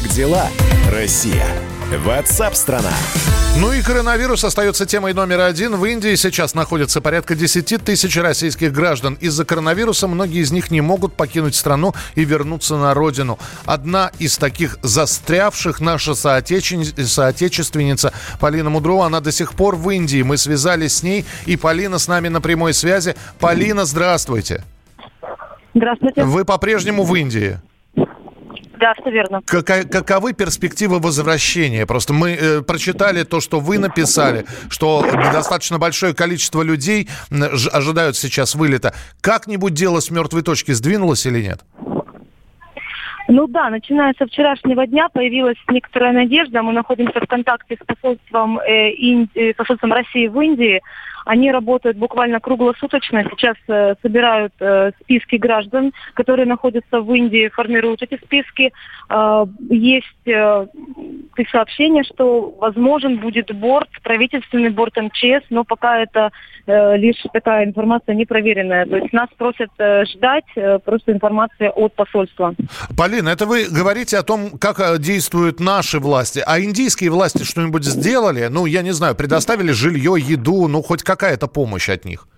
Как дела, Россия? Ватсап-страна. Ну и коронавирус остается темой номер один. В Индии сейчас находится порядка 10 тысяч российских граждан. Из-за коронавируса многие из них не могут покинуть страну и вернуться на родину. Одна из таких застрявших — наша соотечественница Полина Мудрова. Она до сих пор в Индии. Мы связались с ней, и Полина с нами на прямой связи. Полина, здравствуйте. Здравствуйте. Вы по-прежнему в Индии? Да, все верно. Каковы перспективы возвращения? Просто мы прочитали то, что вы написали, что достаточно большое количество людей ожидают сейчас вылета. Как-нибудь дело с мертвой точки сдвинулось или нет? Ну да, начиная со вчерашнего дня появилась некоторая надежда. Мы находимся в контакте с посольством России в Индии. Они работают буквально круглосуточно. Сейчас собирают списки граждан, которые находятся в Индии, формируют эти списки. Есть сообщение, что возможен будет борт, правительственный борт МЧС, но пока это лишь такая информация непроверенная. То есть нас просят ждать, просто информация от посольства. Полина, это вы говорите о том, как действуют наши власти. А индийские власти что-нибудь сделали? Ну, я не знаю, предоставили жилье, еду, ну, хоть какая-то помощь от них?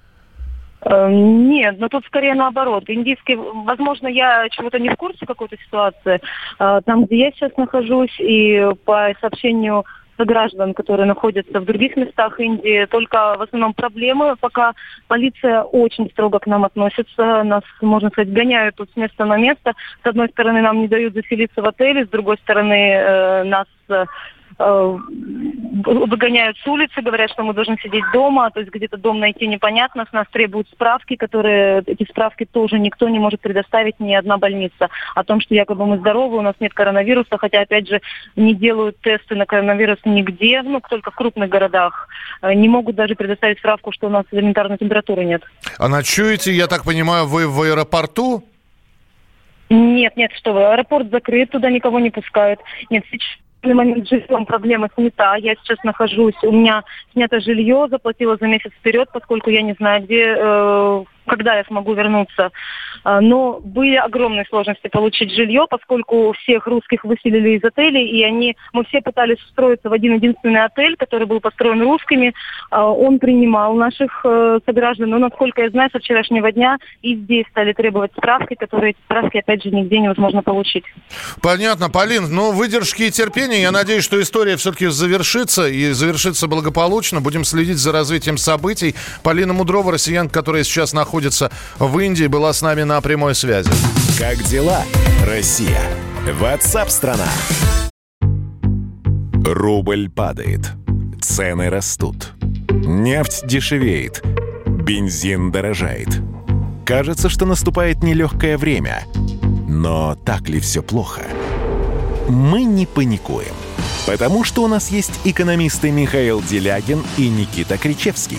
Нет, но тут скорее наоборот. Индийские, возможно, я чего-то не в курсе какой-то ситуации. Там, где я сейчас нахожусь, и по сообщению граждан, которые находятся в других местах Индии, только в основном проблемы. Пока полиция очень строго к нам относится, нас, можно сказать, гоняют тут с места на место. С одной стороны, нам не дают заселиться в отеле, с другой стороны, нас выгоняют с улицы, говорят, что мы должны сидеть дома, то есть где-то дом найти непонятно, с нас требуют справки, которые, эти справки тоже никто не может предоставить, ни одна больница, о том, что якобы мы здоровы, у нас нет коронавируса, хотя, опять же, не делают тесты на коронавирус нигде, ну, только в крупных городах, не могут даже предоставить справку, что у нас элементарной температуры нет. А ночуете, я так понимаю, вы в аэропорту? Нет, что вы, аэропорт закрыт, туда никого не пускают, нет, сейчас на момент жильем проблема снята. Я сейчас нахожусь, у меня снято жилье, заплатила за месяц вперед, поскольку я не знаю, где, когда я смогу вернуться. Но были огромные сложности получить жилье, поскольку всех русских выселили из отелей, и мы все пытались устроиться в один-единственный отель, который был построен русскими. Он принимал наших сограждан, но, насколько я знаю, со вчерашнего дня и здесь стали требовать справки, которые, справки, опять же, нигде невозможно получить. Понятно, Полин, но выдержки и терпения. Я надеюсь, что история все-таки завершится, и завершится благополучно. Будем следить за развитием событий. Полина Мудрова, россиянка, которая сейчас находится в Индии, была с нами на прямой связи. Как дела, Россия? Ватсап-страна. Рубль падает. Цены растут. Нефть дешевеет. Бензин дорожает. Кажется, что наступает нелегкое время. Но так ли все плохо? Мы не паникуем. Потому что у нас есть экономисты Михаил Делягин и Никита Кричевский.